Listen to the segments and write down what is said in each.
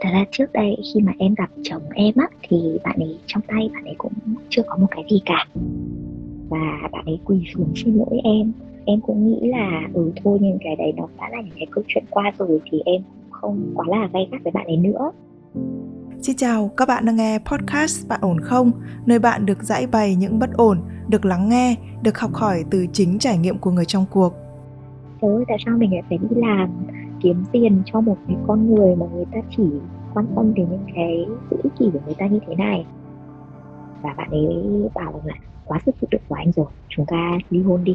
Thật ra trước đây khi mà em gặp chồng em á, thì bạn ấy trong tay bạn ấy cũng chưa có một cái gì cả. Và bạn ấy quỳ xuống xin lỗi em. Em cũng nghĩ là thôi nhưng cái đấy nó đã là những cái câu chuyện qua rồi, thì em không quá là gay gắt với bạn ấy nữa. Xin chào, các bạn đang nghe podcast Bạn Ổn Không? Nơi bạn được giải bày những bất ổn, được lắng nghe, được học hỏi từ chính trải nghiệm của người trong cuộc. Trời ơi, tại sao mình lại phải đi làm, kiếm tiền cho một cái con người mà người ta chỉ quan tâm đến những cái sự ích kỷ của người ta như thế này? Và bạn ấy bảo rằng là quá sức chịu đựng của anh rồi, chúng ta ly hôn đi.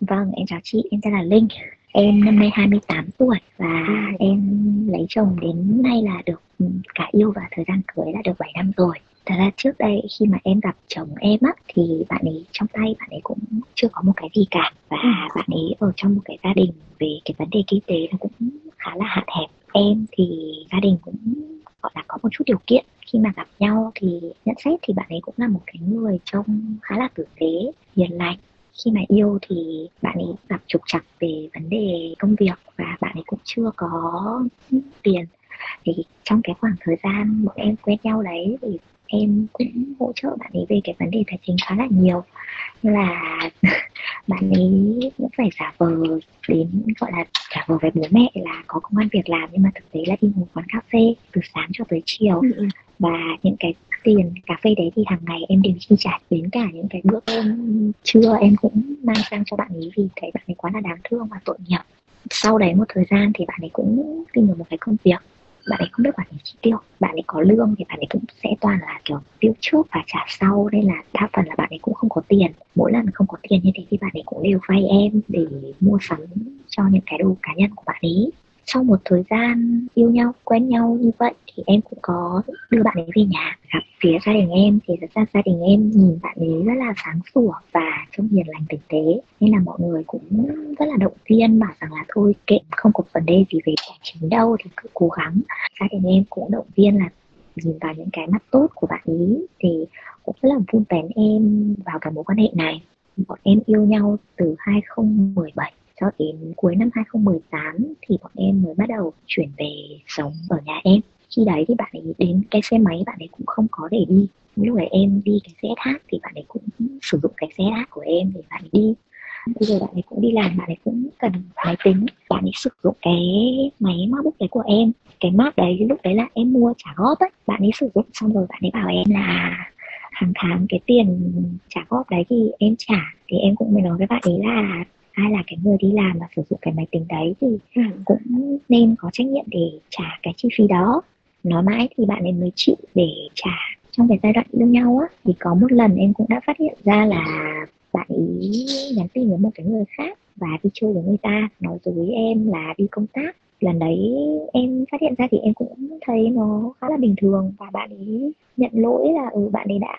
Vâng, em chào chị, em tên là Linh. Em năm nay 28 tuổi và em lấy chồng đến nay là được cả yêu và thời gian cưới là được 7 năm rồi. Thật ra trước đây khi mà em gặp chồng em á, thì bạn ấy trong tay bạn ấy cũng chưa có một cái gì cả. Và bạn ấy ở trong một cái gia đình về cái vấn đề kinh tế nó cũng khá là hạn hẹp. Em thì gia đình cũng gọi là có một chút điều kiện. Khi mà gặp nhau thì nhận xét thì bạn ấy cũng là một cái người trông khá là tử tế, hiền lành. Khi mà yêu thì bạn ấy gặp trục trặc về vấn đề công việc và bạn ấy cũng chưa có tiền. Thì trong cái khoảng thời gian bọn em quen nhau đấy thì em cũng hỗ trợ bạn ấy về cái vấn đề tài chính khá là nhiều. Như là bạn ấy cũng phải giả vờ đến, gọi là giả vờ với bố mẹ là có công ăn việc làm nhưng mà thực tế là đi ngồi quán cà phê từ sáng cho tới chiều. Và những cái tiền cà phê đấy thì hàng ngày em đều chi trả, đến cả những cái bữa cơm trưa em cũng mang sang cho bạn ấy vì thấy bạn ấy quá là đáng thương và tội nghiệp. Sau đấy một thời gian thì bạn ấy cũng tìm được một cái công việc, bạn ấy không biết quản lý chi tiêu, bạn ấy có lương thì bạn ấy cũng sẽ toàn là kiểu tiêu trước và trả sau, nên là đa phần là bạn ấy cũng không có tiền. Mỗi lần không có tiền như thế thì bạn ấy cũng đều vay em để mua sắm cho những cái đồ cá nhân của bạn ấy. Sau một thời gian yêu nhau, quen nhau như vậy thì em cũng có đưa bạn ấy về nhà. Gặp phía gia đình em thì thật ra gia đình em nhìn bạn ấy rất là sáng sủa và trông hiền lành tử tế, nên là mọi người cũng rất là động viên, bảo rằng là thôi kệ, không có vấn đề gì về tài chính đâu thì cứ cố gắng. Gia đình em cũng động viên là nhìn vào những cái mặt tốt của bạn ấy thì cũng rất là vun vén em vào cả mối quan hệ này. Bọn em yêu nhau từ 2017. Cho đến cuối năm 2018 thì bọn em mới bắt đầu chuyển về sống ở nhà em. Khi đấy thì bạn ấy đến cái xe máy bạn ấy cũng không có để đi. Lúc đấy em đi cái xe SH thì bạn ấy cũng sử dụng cái xe SH của em để bạn ấy đi. Bây giờ bạn ấy cũng đi làm, bạn ấy cũng cần máy tính. Bạn ấy sử dụng cái máy MacBook đấy của em. Cái Mac đấy lúc đấy là em mua trả góp ấy. Bạn ấy sử dụng xong rồi bạn ấy bảo em là hàng tháng cái tiền trả góp đấy thì em trả. Thì em cũng mới nói với bạn ấy là ai là cái người đi làm mà sử dụng cái máy tính đấy thì cũng nên có trách nhiệm để trả cái chi phí đó. Nói mãi thì bạn ấy mới chịu để trả. Trong cái giai đoạn yêu nhau á, thì có một lần em cũng đã phát hiện ra là bạn ấy nhắn tin với một cái người khác và đi chơi với người ta, nói dối em là đi công tác. Lần đấy em phát hiện ra thì em cũng thấy nó khá là bình thường và bạn ấy nhận lỗi là bạn ấy đã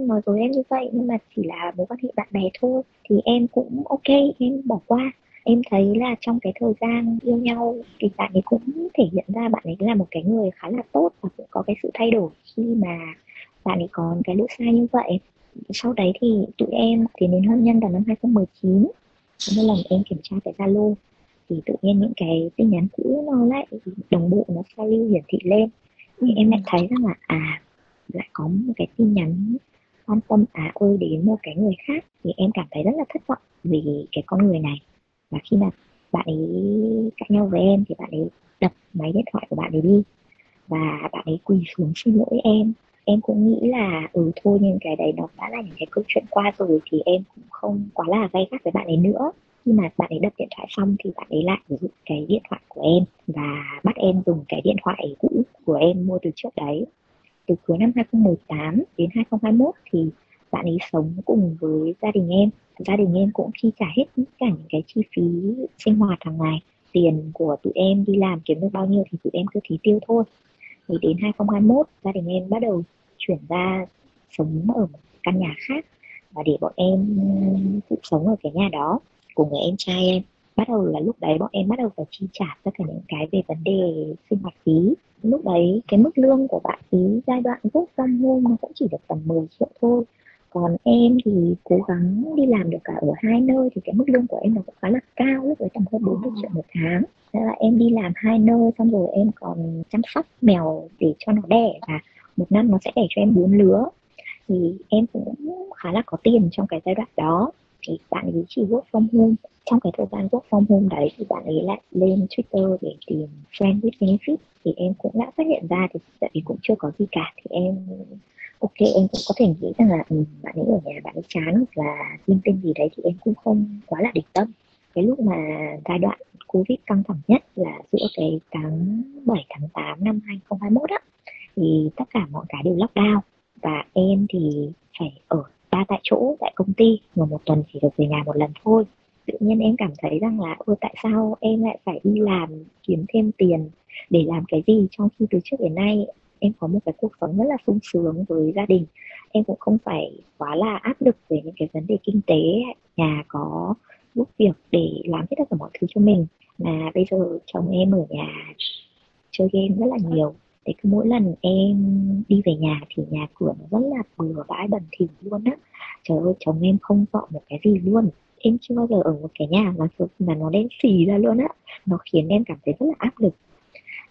nói dối em như vậy nhưng mà chỉ là mối quan hệ bạn bè thôi, thì em cũng ok, em bỏ qua. Em thấy là trong cái thời gian yêu nhau thì bạn ấy cũng thể hiện ra bạn ấy là một cái người khá là tốt và cũng có cái sự thay đổi khi mà bạn ấy có cái lỗi sai như vậy. Sau đấy thì tụi em tiến đến hôn nhân vào năm 2019. Một lần em kiểm tra cái Zalo thì tự nhiên những cái tin nhắn cũ nó lại đồng bộ, nó sao lưu hiển thị lên. Thì em lại thấy rằng là lại có một cái tin nhắn quan tâm ơi đến một cái người khác. Thì em cảm thấy rất là thất vọng vì cái con người này. Và khi mà bạn ấy cãi nhau với em thì bạn ấy đập máy điện thoại của bạn ấy đi và bạn ấy quỳ xuống xin lỗi em. Em cũng nghĩ là thôi nhưng cái đấy nó đã là những cái câu chuyện qua rồi, thì em cũng không quá là gay gắt với bạn ấy nữa. Khi mà bạn ấy đập điện thoại xong thì bạn ấy lại sử dụng cái điện thoại của em và bắt em dùng cái điện thoại cũ của em mua từ trước đấy. Từ cuối năm 2018 đến 2021 thì bạn ấy sống cùng với gia đình em. Gia đình em cũng chi trả hết tất cả những cái chi phí sinh hoạt hàng ngày. Tiền của tụi em đi làm kiếm được bao nhiêu thì tụi em cứ thí tiêu thôi. Thì đến 2021 gia đình em bắt đầu chuyển ra sống ở một căn nhà khác và để bọn em tự sống ở cái nhà đó của người em trai em. Bắt đầu là lúc đấy bọn em bắt đầu phải chi trả tất cả những cái về vấn đề sinh hoạt phí. Lúc đấy cái mức lương của bạn ý giai đoạn work from home nó cũng chỉ được tầm 10 triệu thôi. Còn em thì cố gắng đi làm được cả ở hai nơi thì cái mức lương của em nó cũng khá là cao, lúc đấy tầm hơn 40 triệu một tháng. Thế là em đi làm hai nơi xong rồi em còn chăm sóc mèo để cho nó đẻ, và một năm nó sẽ đẻ cho em 4 lứa. Thì em cũng khá là có tiền trong cái giai đoạn đó. Thì bạn ấy chỉ work from home. Trong cái thời gian work from home đấy thì bạn ấy lại lên Twitter để tìm friend with benefit. Thì em cũng đã phát hiện ra, thì tại vì cũng chưa có gì cả, thì em cũng có thể nghĩ rằng là bạn ấy ở nhà bạn ấy chán hoặc là linh tinh gì đấy, thì em cũng không quá là định tâm. Cái lúc mà giai đoạn Covid căng thẳng nhất là giữa cái tháng 7, tháng 8 năm 2021 á, thì tất cả mọi cái đều lockdown và em thì phải ở 3 tại chỗ tại công ty, mà một tuần chỉ được về nhà một lần thôi. Tự nhiên em cảm thấy rằng là tại sao em lại phải đi làm kiếm thêm tiền để làm cái gì, trong khi từ trước đến nay em có một cái cuộc sống rất là sung sướng với gia đình. Em cũng không phải quá là áp lực về những cái vấn đề kinh tế, nhà có giúp việc để làm hết tất cả mọi thứ cho mình. Mà bây giờ chồng em ở nhà chơi game rất là nhiều. Thế cứ mỗi lần em đi về nhà thì nhà cửa nó rất là bừa bãi bẩn thỉn luôn á. Trời ơi, chồng em không dọn một cái gì luôn. Em chưa bao giờ ở một cái nhà mà nó đen xì ra luôn á. Nó khiến em cảm thấy rất là áp lực.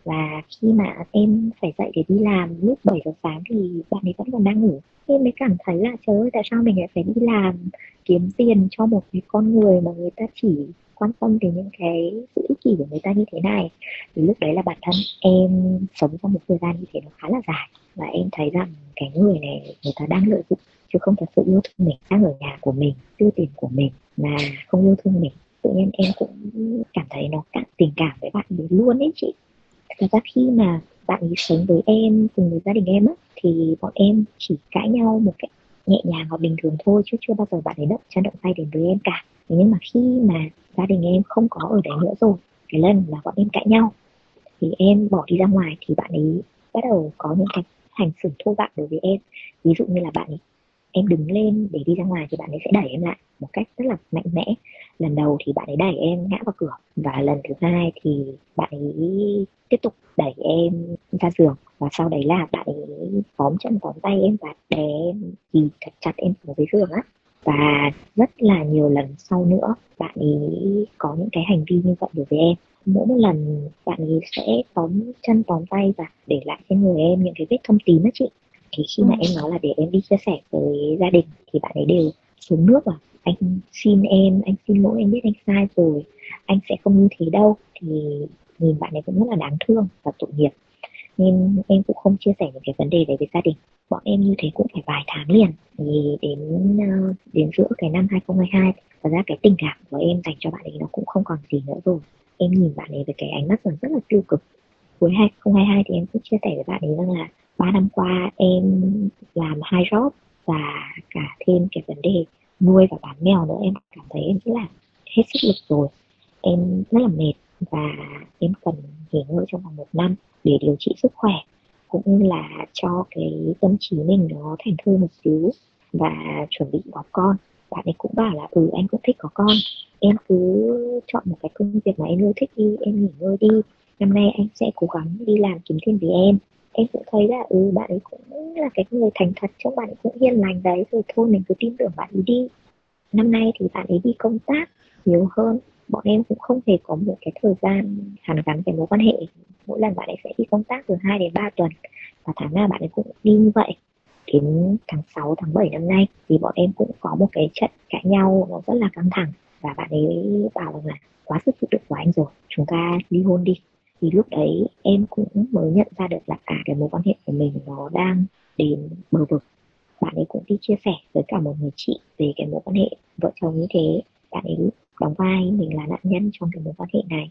Và khi mà em phải dậy để đi làm lúc 7 giờ sáng thì bạn ấy vẫn còn đang ngủ. Em mới cảm thấy là trời ơi, tại sao mình lại phải đi làm kiếm tiền cho một cái con người mà người ta chỉ quan tâm đến những cái sự ích kỷ của người ta như thế này. Thì lúc đấy là bản thân em sống trong một thời gian như thế nó khá là dài, và em thấy rằng cái người này người ta đang lợi dụng chứ không thật sự yêu thương mình, đang ở nhà của mình, tiêu tiền của mình mà không yêu thương mình. Tự nhiên em cũng cảm thấy nó cạn tình cảm với bạn ấy luôn ấy chị. Thật ra khi mà bạn ấy sống với em cùng với gia đình em á, thì bọn em chỉ cãi nhau một cách nhẹ nhàng và bình thường thôi, chứ chưa bao giờ bạn ấy động chân động tay đến với em cả. Nhưng mà khi mà gia đình em không có ở đấy nữa rồi, cái lần mà bọn em cãi nhau thì em bỏ đi ra ngoài, thì bạn ấy bắt đầu có những cái hành xử thô bạo đối với em. Ví dụ như là bạn ấy, em đứng lên để đi ra ngoài thì bạn ấy sẽ đẩy em lại một cách rất là mạnh mẽ. Lần đầu thì bạn ấy đẩy em ngã vào cửa, và lần thứ hai thì bạn ấy tiếp tục đẩy em ra giường, và sau đấy là bạn ấy tóm chân tóm tay em và đè em thì thật chặt em xuống dưới giường á. Và rất là nhiều lần sau nữa bạn ấy có những cái hành vi như vậy đối với em. Mỗi một lần bạn ấy sẽ tóm chân tóm tay và để lại trên người em những cái vết thâm tím đó chị. Thì khi mà em nói là để em đi chia sẻ với gia đình thì bạn ấy đều xuống nước và anh xin em, anh xin lỗi, anh biết anh sai rồi, anh sẽ không như thế đâu. Thì nhìn bạn ấy cũng rất là đáng thương và tội nghiệp, nên em cũng không chia sẻ những cái vấn đề đấy với gia đình. Bọn em như thế cũng phải vài tháng liền. Thì đến giữa cái năm 2022, thật ra cái tình cảm của em dành cho bạn ấy nó cũng không còn gì nữa rồi. Em nhìn bạn ấy với cái ánh mắt rất là tiêu cực. Cuối 2022 thì em cũng chia sẻ với bạn ấy rằng là 3 năm qua em làm 2 job và cả thêm cái vấn đề nuôi và bán mèo nữa. Em cảm thấy em rất là hết sức lực rồi, em rất là mệt và em cần nghỉ ngơi trong vòng 1 năm để điều trị sức khỏe, cũng như là cho cái tâm trí mình nó thảnh thơi một xíu và chuẩn bị có con. Bạn ấy cũng bảo là anh cũng thích có con, em cứ chọn một cái công việc mà em yêu thích đi, em nghỉ ngơi đi, năm nay anh sẽ cố gắng đi làm kiếm tiền vì em. Em cũng thấy là bạn ấy cũng là cái người thành thật, trong bạn ấy cũng hiền lành đấy, rồi thôi mình cứ tin tưởng bạn ấy đi. Năm nay thì bạn ấy đi công tác nhiều hơn, bọn em cũng không hề có một cái thời gian hàn gắn về mối quan hệ. Mỗi lần bạn ấy sẽ đi công tác từ 2 đến 3 tuần và tháng nào bạn ấy cũng đi như vậy. Đến tháng 6, tháng 7 năm nay thì bọn em cũng có một cái trận cãi nhau nó rất là căng thẳng, và bạn ấy bảo rằng là quá sức chịu đựng của anh rồi, chúng ta ly hôn đi. Thì lúc đấy em cũng mới nhận ra được là cái mối quan hệ của mình nó đang đến bờ vực. Bạn ấy cũng đi chia sẻ với cả một người chị về cái mối quan hệ vợ chồng như thế. Bạn ấy đóng vai mình là nạn nhân trong cái mối quan hệ này.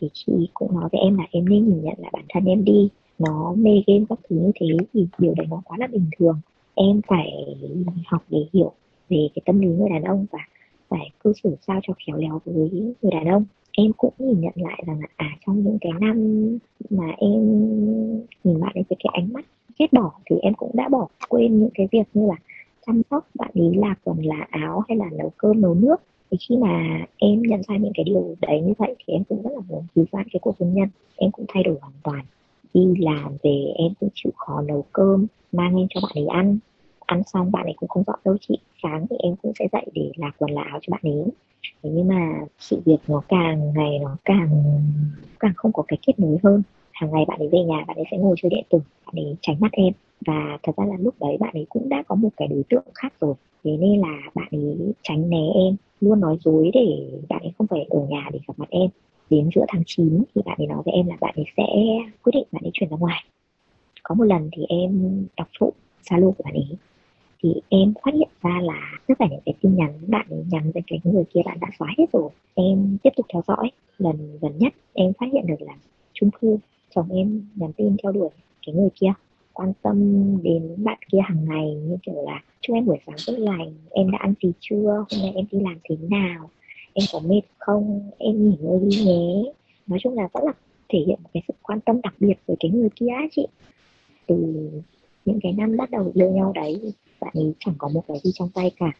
Thì chị cũng nói với em là em nên nhìn nhận lại bản thân em đi, nó mê game các thứ như thế thì điều đấy nó quá là bình thường. Em phải học để hiểu về cái tâm lý người đàn ông và phải cư xử sao cho khéo léo với người đàn ông. em cũng nhìn nhận lại rằng là trong những cái năm mà em nhìn bạn ấy với cái ánh mắt ghét bỏ thì em cũng đã bỏ quên những cái việc như là chăm sóc bạn ấy, là quần là áo hay là nấu cơm nấu nước. Thì khi mà em nhận ra những cái điều đấy như vậy thì em cũng rất là muốn cứu vãn cái cuộc hôn nhân. Em cũng thay đổi hoàn toàn, đi làm về em cũng chịu khó nấu cơm mang lên cho bạn ấy ăn, ăn xong bạn ấy cũng không dọn đâu chị, sáng thì em cũng sẽ dậy để lạc quần là áo cho bạn ấy. Thế nhưng mà sự việc nó càng ngày nó càng không có cái kết nối hơn. Hàng ngày bạn ấy về nhà bạn ấy sẽ ngồi chơi điện tử, bạn ấy tránh mắt em, và thật ra là lúc đấy bạn ấy cũng đã có một cái đối tượng khác rồi. Thế nên là bạn ấy tránh né em, luôn nói dối để bạn ấy không phải ở nhà để gặp mặt em. Đến giữa tháng 9 thì bạn ấy nói với em là bạn ấy sẽ quyết định bạn ấy chuyển ra ngoài. Có một lần thì em đọc phụ Zalo của bạn ấy thì em phát hiện ra là tất cả những cái tin nhắn bạn ấy nhắn với cái người kia bạn đã xóa hết rồi. Em tiếp tục theo dõi, lần gần nhất em phát hiện được là trung thu chồng em nhắn tin theo đuổi cái người kia, quan tâm đến bạn kia hàng ngày, như kiểu là chúc em buổi sáng tốt lành, em đã ăn gì chưa, hôm nay em đi làm thế nào, em có mệt không, em nghỉ ngơi đi nhé. Nói chung là rất là thể hiện một cái sự quan tâm đặc biệt với cái người kia á chị. Từ những cái năm bắt đầu yêu nhau đấy, bạn ấy chẳng có một cái gì trong tay cả.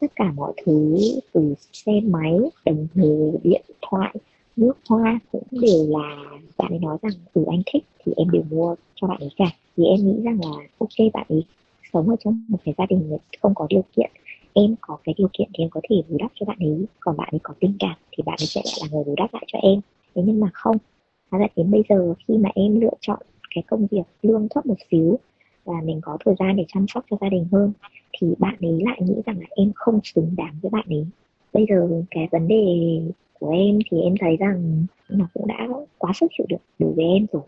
Tất cả mọi thứ từ xe máy, đồng hồ, điện thoại, nước hoa cũng đều là bạn ấy nói rằng từ anh thích thì em đều mua cho bạn ấy cả. Thì em nghĩ rằng là ok, bạn ấy sống ở trong một cái gia đình không có điều kiện, em có cái điều kiện thì em có thể bù đắp cho bạn ấy, còn bạn ấy có tình cảm thì bạn ấy sẽ lại là người bù đắp lại cho em. Thế nhưng mà không, đến bây giờ khi mà em lựa chọn cái công việc lương thấp một xíu và mình có thời gian để chăm sóc cho gia đình hơn thì bạn ấy lại nghĩ rằng là em không xứng đáng với bạn ấy. Bây giờ cái vấn đề của em thì em thấy rằng nó cũng đã quá sức chịu đựng đối với em rồi.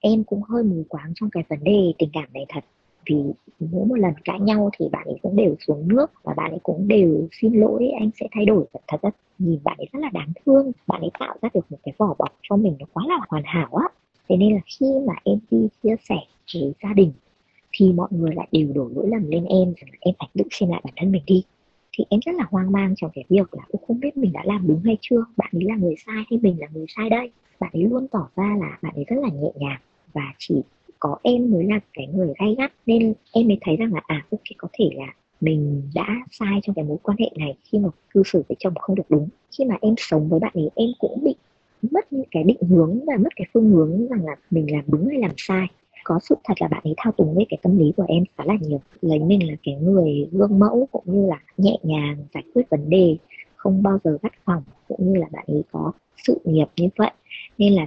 Em cũng hơi mù quáng trong cái vấn đề tình cảm này thật, vì mỗi một lần cãi nhau thì bạn ấy cũng đều xuống nước và bạn ấy cũng đều xin lỗi, anh sẽ thay đổi. Thật ra nhìn bạn ấy rất là đáng thương, bạn ấy tạo ra được một cái vỏ bọc cho mình nó quá là hoàn hảo á. Thế nên là khi mà em đi chia sẻ với gia đình thì mọi người lại đều đổ lỗi lầm lên em, rằng là em phải tự xem lại bản thân mình đi. Thì em rất là hoang mang trong cái việc là cũng không biết mình đã làm đúng hay chưa, bạn ấy là người sai hay mình là người sai đây. Bạn ấy luôn tỏ ra là bạn ấy rất là nhẹ nhàng và chỉ có em mới là cái người gay gắt, nên em mới thấy rằng là ok, có thể là mình đã sai trong cái mối quan hệ này khi mà cư xử với chồng không được đúng. Khi mà em sống với bạn ấy em cũng bị mất cái định hướng và mất cái phương hướng rằng là mình làm đúng hay làm sai. Có sự thật là bạn ấy thao túng với cái tâm lý của em khá là nhiều, lấy mình là cái người gương mẫu cũng như là nhẹ nhàng giải quyết vấn đề, không bao giờ gắt gỏng, cũng như là bạn ấy có sự nghiệp như vậy nên là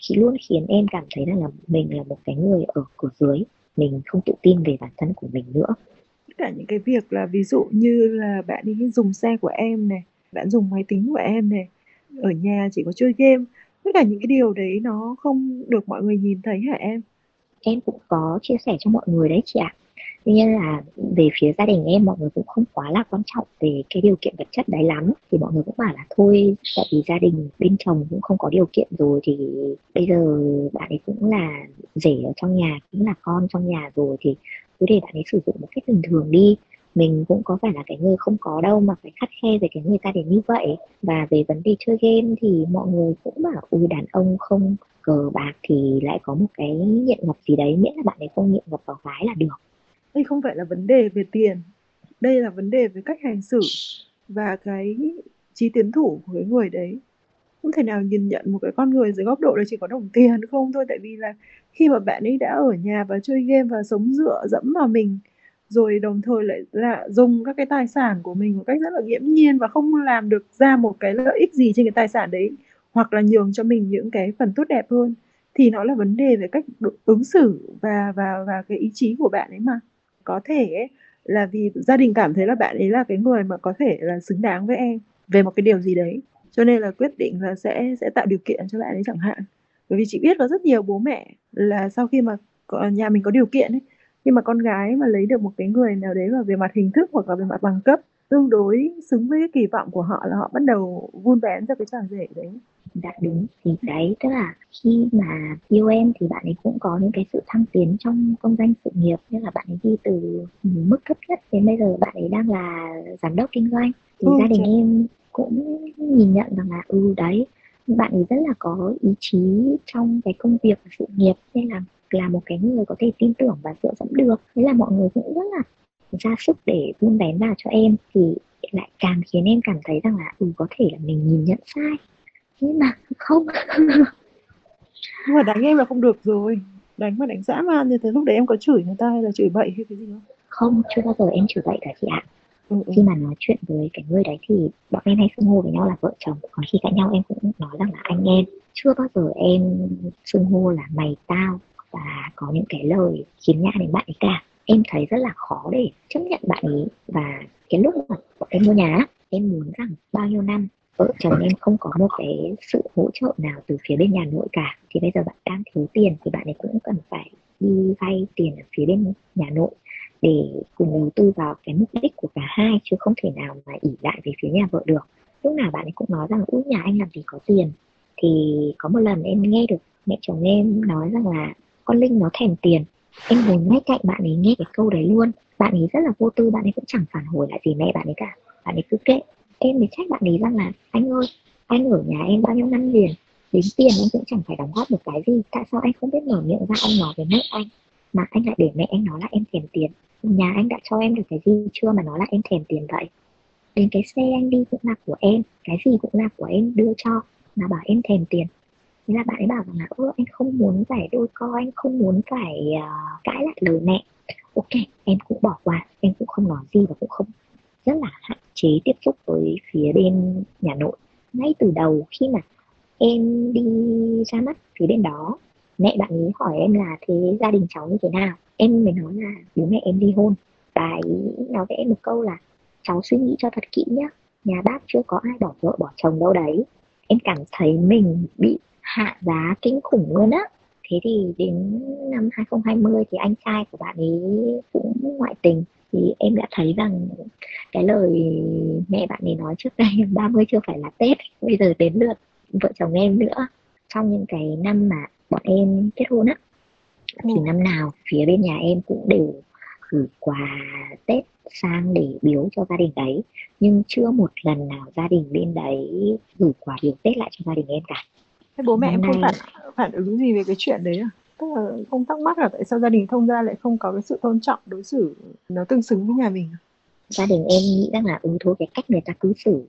chỉ luôn khiến em cảm thấy rằng là mình là một cái người ở cửa dưới, mình không tự tin về bản thân của mình nữa. Tất cả những cái việc là ví dụ như là bạn ấy dùng xe của em này, bạn dùng máy tính của em này, ở nhà chỉ có chơi game, tất cả những cái điều đấy nó không được mọi người nhìn thấy hả em? Em cũng có chia sẻ cho mọi người đấy chị ạ. Tuy nhiên là về phía gia đình em, mọi người cũng không quá là quan trọng về cái điều kiện vật chất đấy lắm. Thì mọi người cũng bảo là thôi, tại vì gia đình bên chồng cũng không có điều kiện rồi thì bây giờ bạn ấy cũng là rể ở trong nhà, cũng là con trong nhà rồi thì cứ để bạn ấy sử dụng một cách bình thường đi. Mình cũng có phải là cái người không có đâu mà phải khắt khe về cái người ta đến như vậy. Và về vấn đề chơi game thì mọi người cũng bảo đàn ông không cờ bạc thì lại có một cái nghiện ngập gì đấy, miễn là bạn ấy không nghiện ngập vào gái là được. Đây không phải là vấn đề về tiền, đây là vấn đề về cách hành xử và cái trí tiến thủ của cái người đấy. Không thể nào nhìn nhận một cái con người dưới góc độ là chỉ có đồng tiền không thôi. Tại vì là khi mà bạn ấy đã ở nhà và chơi game và sống dựa dẫm vào mình, rồi đồng thời lại là dùng các cái tài sản của mình một cách rất là nghiễm nhiên và không làm được ra một cái lợi ích gì trên cái tài sản đấy, hoặc là nhường cho mình những cái phần tốt đẹp hơn, thì nó là vấn đề về cách ứng xử và cái ý chí của bạn ấy mà. Có thể ấy, là vì gia đình cảm thấy là bạn ấy là cái người mà có thể là xứng đáng với em về một cái điều gì đấy, cho nên là quyết định là sẽ tạo điều kiện cho bạn ấy chẳng hạn. Bởi vì chị biết có rất nhiều bố mẹ là sau khi mà nhà mình có điều kiện ấy, khi mà con gái mà lấy được một cái người nào đấy mà về mặt hình thức hoặc là về mặt bằng cấp tương đối xứng với kỳ vọng của họ, là họ bắt đầu vun vén ra cái chàng rể đấy. Đã đúng thì đấy, tức là khi mà yêu em thì bạn ấy cũng có những cái sự thăng tiến trong công danh sự nghiệp, như là bạn ấy đi từ mức thấp nhất đến bây giờ bạn ấy đang là giám đốc kinh doanh. Thì gia đình em cũng nhìn nhận rằng là đấy, bạn ấy rất là có ý chí trong cái công việc và sự nghiệp, nên là một cái người có thể tin tưởng và dựa dẫm được. Thế là mọi người cũng rất là ra sức để vun vén vào cho em, thì lại càng khiến em cảm thấy rằng là có thể là mình nhìn nhận sai. Nhưng mà không. Nhưng mà đánh em là không được rồi. Đánh mà đánh dã man như thế, lúc đấy em có chửi người ta hay là chửi bậy hay cái gì không? Không, chưa bao giờ em chửi bậy cả chị ạ. Khi mà nói chuyện với cái người đấy thì bọn em hay xưng hô với nhau là vợ chồng. Còn khi cãi nhau em cũng nói rằng là anh em. Chưa bao giờ em xưng hô là mày tao và có những cái lời khiếm nhã đến bạn ấy cả. Em thấy rất là khó để chấp nhận bạn ấy. Và cái lúc mà bọn em mua nhà, em muốn rằng bao nhiêu năm vợ chồng em không có một cái sự hỗ trợ nào từ phía bên nhà nội cả. Thì bây giờ bạn đang thiếu tiền thì bạn ấy cũng cần phải đi vay tiền ở phía bên nhà nội để cùng đầu tư vào cái mục đích của cả hai, chứ không thể nào mà ỷ lại về phía nhà vợ được. Lúc nào bạn ấy cũng nói rằng nhà anh làm gì có tiền. Thì có một lần em nghe được mẹ chồng em nói rằng là con Linh nó thèm tiền. Em ngồi ngay cạnh bạn ấy nghe cái câu đấy luôn. Bạn ấy rất là vô tư, bạn ấy cũng chẳng phản hồi lại gì mẹ bạn ấy cả. Bạn ấy cứ kệ. Em mới trách bạn ấy rằng là anh ơi, anh ở nhà em bao nhiêu năm liền, đến tiền anh cũng chẳng phải đóng góp một cái gì. Tại sao anh không biết mở miệng ra anh nói với mẹ anh, mà anh lại để mẹ anh nói là em thèm tiền? Nhà anh đã cho em được cái gì chưa mà nói là em thèm tiền vậy? Đến cái xe anh đi cũng là của em, cái gì cũng là của em đưa cho, mà bảo em thèm tiền. Thế là bạn ấy bảo rằng là anh không muốn phải đôi co, anh không muốn phải cãi lại lời mẹ. Ok, em cũng bỏ qua, em cũng không nói gì và cũng không rất là hạn chế tiếp xúc với phía bên nhà nội. Ngay từ đầu khi mà em đi ra mắt phía bên đó, mẹ bạn ấy hỏi em là thế gia đình cháu như thế nào. Em mới nói là bố mẹ em ly hôn. Bà ấy nói với em một câu là cháu suy nghĩ cho thật kỹ nhá, nhà bác chưa có ai bỏ vợ bỏ chồng đâu đấy. Em cảm thấy mình bị hạ giá kinh khủng luôn á. Thế thì đến năm 2020 thì anh trai của bạn ấy cũng ngoại tình. Thì em đã thấy rằng cái lời mẹ bạn ấy nói trước đây 30 chưa phải là Tết, bây giờ đến lượt vợ chồng em nữa. Trong những cái năm mà bọn em kết hôn á, thì năm nào phía bên nhà em cũng đều gửi quà Tết sang để biếu cho gia đình đấy. Nhưng chưa một lần nào gia đình bên đấy gửi quà biếu Tết lại cho gia đình em cả. Thế bố mẹ em không phản ứng gì về cái chuyện đấy à? Tức là không thắc mắc là tại sao gia đình thông gia lại không có cái sự tôn trọng đối xử nó tương xứng với nhà mình? Gia đình em nghĩ rằng là thôi cái cách người ta cư xử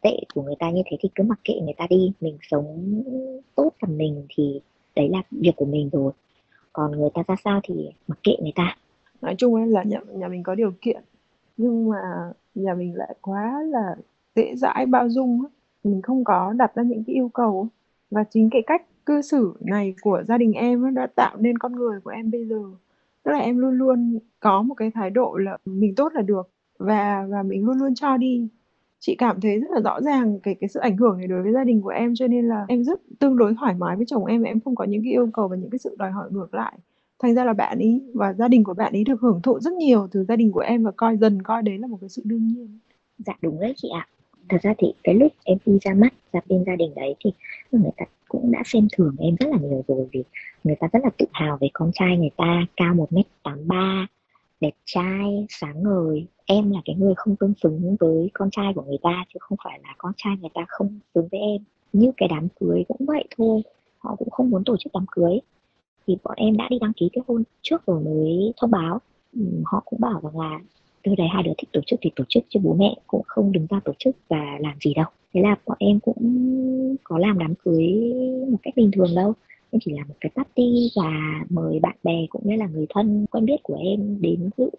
tệ của người ta như thế thì cứ mặc kệ người ta đi, mình sống tốt là mình thì đấy là việc của mình rồi, còn người ta ra sao thì mặc kệ người ta. Nói chung ấy là nhà mình có điều kiện nhưng mà nhà mình lại quá là dễ dãi bao dung, mình không có đặt ra những cái yêu cầu. Và chính cái cách cư xử này của gia đình em đã tạo nên con người của em bây giờ. Tức là em luôn luôn có một cái thái độ là mình tốt là được, và mình luôn luôn cho đi. Chị cảm thấy rất là rõ ràng cái sự ảnh hưởng này đối với gia đình của em, cho nên là em rất tương đối thoải mái với chồng em không có những cái yêu cầu và những cái sự đòi hỏi ngược lại. Thành ra là bạn ý và gia đình của bạn ý được hưởng thụ rất nhiều từ gia đình của em và coi đấy là một cái sự đương nhiên. Dạ đúng đấy chị ạ. Thật ra thì cái lúc em đi ra mắt ra bên gia đình đấy thì người ta cũng đã xem thường em rất là nhiều rồi, vì người ta rất là tự hào về con trai người ta, cao 1m83, đẹp trai, sáng ngời. Em là cái người không tương xứng với con trai của người ta, chứ không phải là con trai người ta không xứng với em. Như cái đám cưới cũng vậy thôi, họ cũng không muốn tổ chức đám cưới. Thì bọn em đã đi đăng ký kết hôn trước rồi mới thông báo. Họ cũng bảo rằng là từ đây hai đứa thích tổ chức thì tổ chức, chứ bố mẹ cũng không đứng ra tổ chức và làm gì đâu. Thế là bọn em cũng có làm đám cưới một cách bình thường đâu. Em chỉ làm một cái party và mời bạn bè cũng như là người thân quen biết của em đến dự.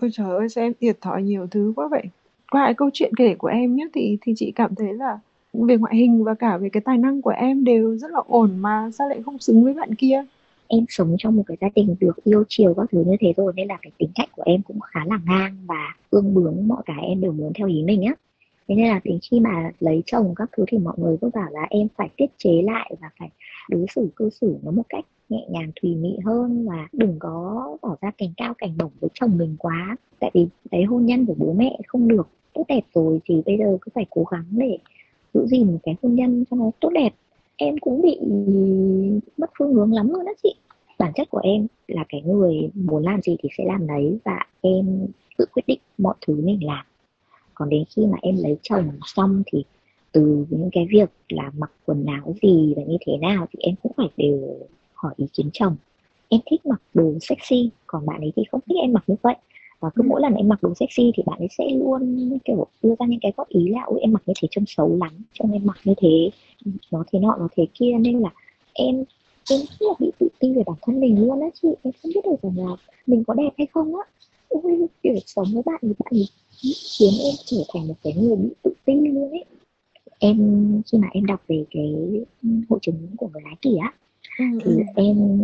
Ôi trời ơi, sao em thiệt thòi nhiều thứ quá vậy. Qua cái câu chuyện kể của em nhé, thì chị cảm thấy là về ngoại hình và cả về cái tài năng của em đều rất là ổn, mà sao lại không xứng với bạn kia. Em sống trong một cái gia đình được yêu chiều các thứ như thế rồi, nên là cái tính cách của em cũng khá là ngang và ương bướng, mọi cái em đều muốn theo ý mình á. Thế nên là đến khi mà lấy chồng các thứ thì mọi người cũng bảo là em phải tiết chế lại và phải đối xử cư xử nó một cách nhẹ nhàng thùy mị hơn, và đừng có tỏ ra cành cao cành bổng với chồng mình quá. Tại vì đấy, hôn nhân của bố mẹ không được tốt đẹp rồi thì bây giờ cứ phải cố gắng để giữ gìn cái hôn nhân cho nó tốt đẹp. Em cũng bị mất phương hướng lắm luôn đó chị. Bản chất của em là cái người muốn làm gì thì sẽ làm đấy, và em tự quyết định mọi thứ mình làm. Còn đến khi mà em lấy chồng xong thì từ những cái việc là mặc quần áo gì và như thế nào thì em cũng phải đều hỏi ý kiến chồng. Em thích mặc đồ sexy, còn bạn ấy thì không thích em mặc như vậy. Và cứ mỗi lần em mặc đồ sexy thì bạn ấy sẽ luôn kiểu đưa ra những cái góp ý là ôi em mặc như thế trông xấu lắm, trông em mặc như thế nó thế nọ nó thế kia, nên là em rất là bị tự ti về bản thân mình luôn á chị. Em không biết được rằng là mình có đẹp hay không á. Ôi kiểu sống với bạn thì bạn ấy khiến em trở thành một cái người bị tự ti luôn ấy. Em khi mà em đọc về cái hội chứng của người ái kỷ á thì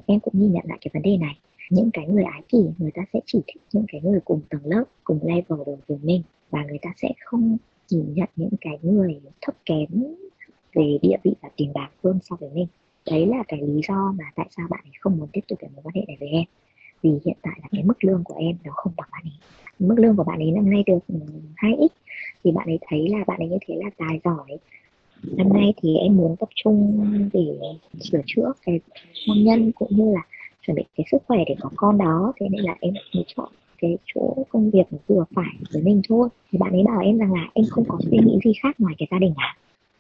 em cũng nhìn nhận lại cái vấn đề này. Những cái người ái kỷ người ta sẽ chỉ thích những cái người cùng tầng lớp, cùng level đồng với mình, và người ta sẽ không nhìn nhận những cái người thấp kém về địa vị và tiền bạc hơn so với mình. Đấy là cái lý do mà tại sao bạn ấy không muốn tiếp tục cái mối quan hệ này với em, vì hiện tại là cái mức lương của em nó không bằng bạn ấy. Mức lương của bạn ấy năm nay được 2x thì bạn ấy thấy là bạn ấy như thế là tài giỏi. Năm nay thì em muốn tập trung để sửa chữa cái hôn nhân cũng như là chuẩn bị cái sức khỏe để có con đó, thế nên là em mới chọn cái chỗ công việc vừa phải với mình thôi. Thì bạn ấy bảo em rằng là em không có suy nghĩ gì khác ngoài cái gia đình cả.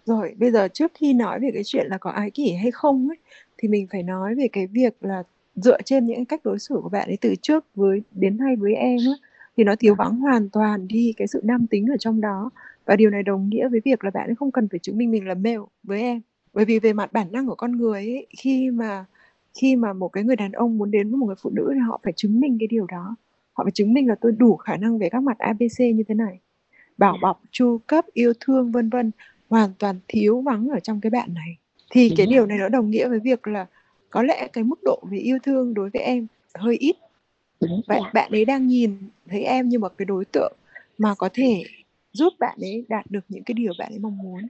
Rồi, bây giờ trước khi nói về cái chuyện là có ái kỷ hay không ấy, thì mình phải nói về cái việc là dựa trên những cách đối xử của bạn ấy từ trước với đến nay với em ấy, thì nó thiếu vắng hoàn toàn đi cái sự nam tính ở trong đó. Và điều này đồng nghĩa với việc là bạn ấy không cần phải chứng minh mình là male với em. Bởi vì về mặt bản năng của con người ấy, khi mà một cái người đàn ông muốn đến với một người phụ nữ thì họ phải chứng minh cái điều đó. Họ phải chứng minh là tôi đủ khả năng về các mặt ABC như thế này. Bảo bọc, chu cấp, yêu thương vân vân, hoàn toàn thiếu vắng ở trong cái bạn này. Thì cái điều này nó đồng nghĩa với việc là có lẽ cái mức độ về yêu thương đối với em hơi ít. Vậy bạn ấy đang nhìn thấy em như một cái đối tượng mà có thể giúp bạn ấy đạt được những cái điều bạn ấy mong muốn.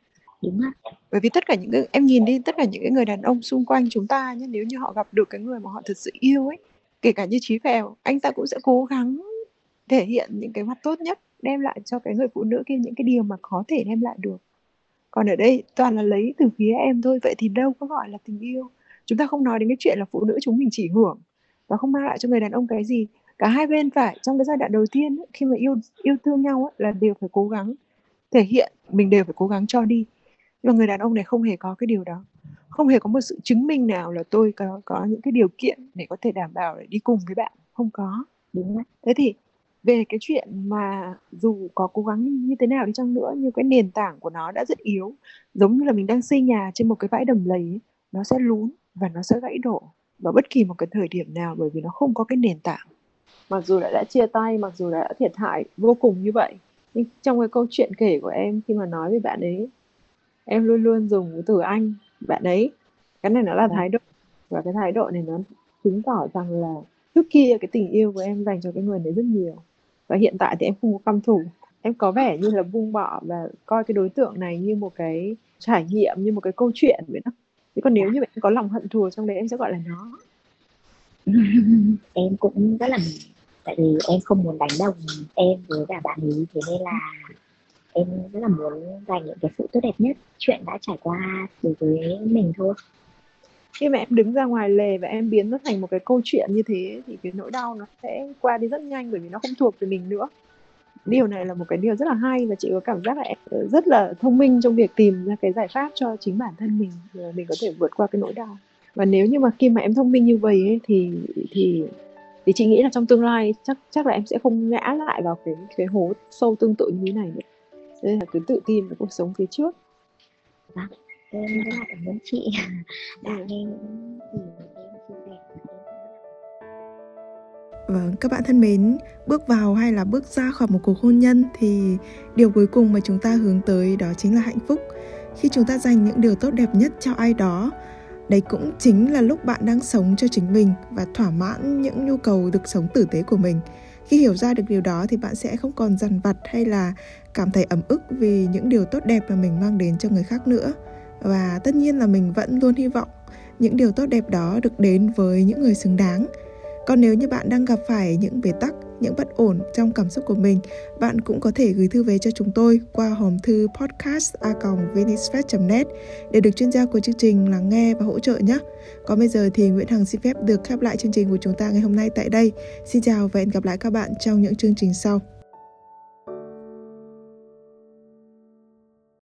Đúng ạ. Bởi vì tất cả những cái, em nhìn đi, tất cả những cái người đàn ông xung quanh chúng ta nhé, nếu như họ gặp được cái người mà họ thật sự yêu ấy, kể cả như Chí Phèo, anh ta cũng sẽ cố gắng thể hiện những cái mặt tốt nhất, đem lại cho cái người phụ nữ kia những cái điều mà có thể đem lại được. Còn ở đây toàn là lấy từ phía em thôi. Vậy thì đâu có gọi là tình yêu. Chúng ta không nói đến cái chuyện là phụ nữ chúng mình chỉ hưởng và không mang lại cho người đàn ông cái gì. Cả hai bên phải, trong cái giai đoạn đầu tiên ấy, khi mà yêu thương nhau ấy, là đều phải cố gắng thể hiện, mình đều phải cố gắng cho đi. Nhưng mà người đàn ông này không hề có cái điều đó. Không hề có một sự chứng minh nào là tôi có những cái điều kiện để có thể đảm bảo để đi cùng với bạn. Không có. Đúng không? Thế thì về cái chuyện mà dù có cố gắng như thế nào đi chăng nữa, nhưng cái nền tảng của nó đã rất yếu. Giống như là mình đang xây nhà trên một cái bãi đầm lầy ấy, nó sẽ lún và nó sẽ gãy đổ vào bất kỳ một cái thời điểm nào, bởi vì nó không có cái nền tảng. Mặc dù đã chia tay, mặc dù đã thiệt hại vô cùng như vậy, nhưng trong cái câu chuyện kể của em, khi mà nói về bạn ấy, em luôn luôn dùng cái từ anh, bạn ấy. Cái này nó là thái độ, và cái thái độ này nó chứng tỏ rằng là trước kia cái tình yêu của em dành cho cái người đấy rất nhiều, và hiện tại thì em không có căm thù. Em có vẻ như là buông bỏ và coi cái đối tượng này như một cái trải nghiệm, như một cái câu chuyện vậy đó. Thế còn nếu như em có lòng hận thù trong đấy, em sẽ gọi là nó. Em cũng rất là, tại vì em không muốn đánh đồng em với cả bạn ấy, thế nên là em rất là muốn dành những cái sự tốt đẹp nhất chuyện đã trải qua đối với mình thôi. Khi mà em đứng ra ngoài lề và em biến nó thành một cái câu chuyện như thế thì cái nỗi đau nó sẽ qua đi rất nhanh, bởi vì nó không thuộc về mình nữa. Điều này là một cái điều rất là hay, và chị có cảm giác là em rất là thông minh trong việc tìm ra cái giải pháp cho chính bản thân mình để mình có thể vượt qua cái nỗi đau. Và nếu như mà khi mà em thông minh như vậy ấy, thì chị nghĩ là trong tương lai chắc là em sẽ không ngã lại vào cái hố sâu tương tự như thế này nữa. Đây là cứ tự tin vào cuộc sống phía trước. Vâng, em rất là cảm ơn chị đã nghe những gì em chia sẻ. Vâng, các bạn thân mến, bước vào hay là bước ra khỏi một cuộc hôn nhân thì điều cuối cùng mà chúng ta hướng tới đó chính là hạnh phúc. Khi chúng ta dành những điều tốt đẹp nhất cho ai đó, đấy cũng chính là lúc bạn đang sống cho chính mình và thỏa mãn những nhu cầu được sống tử tế của mình. Khi hiểu ra được điều đó thì bạn sẽ không còn dằn vặt hay là cảm thấy ấm ức vì những điều tốt đẹp mà mình mang đến cho người khác nữa. Và tất nhiên là mình vẫn luôn hy vọng những điều tốt đẹp đó được đến với những người xứng đáng. Còn nếu như bạn đang gặp phải những bế tắc, những bất ổn trong cảm xúc của mình, bạn cũng có thể gửi thư về cho chúng tôi qua hòm thư podcast@vnisfest.net để được chuyên gia của chương trình lắng nghe và hỗ trợ nhé. Còn bây giờ thì Nguyễn Hằng xin phép được khép lại chương trình của chúng ta ngày hôm nay tại đây. Xin chào và hẹn gặp lại các bạn trong những chương trình sau.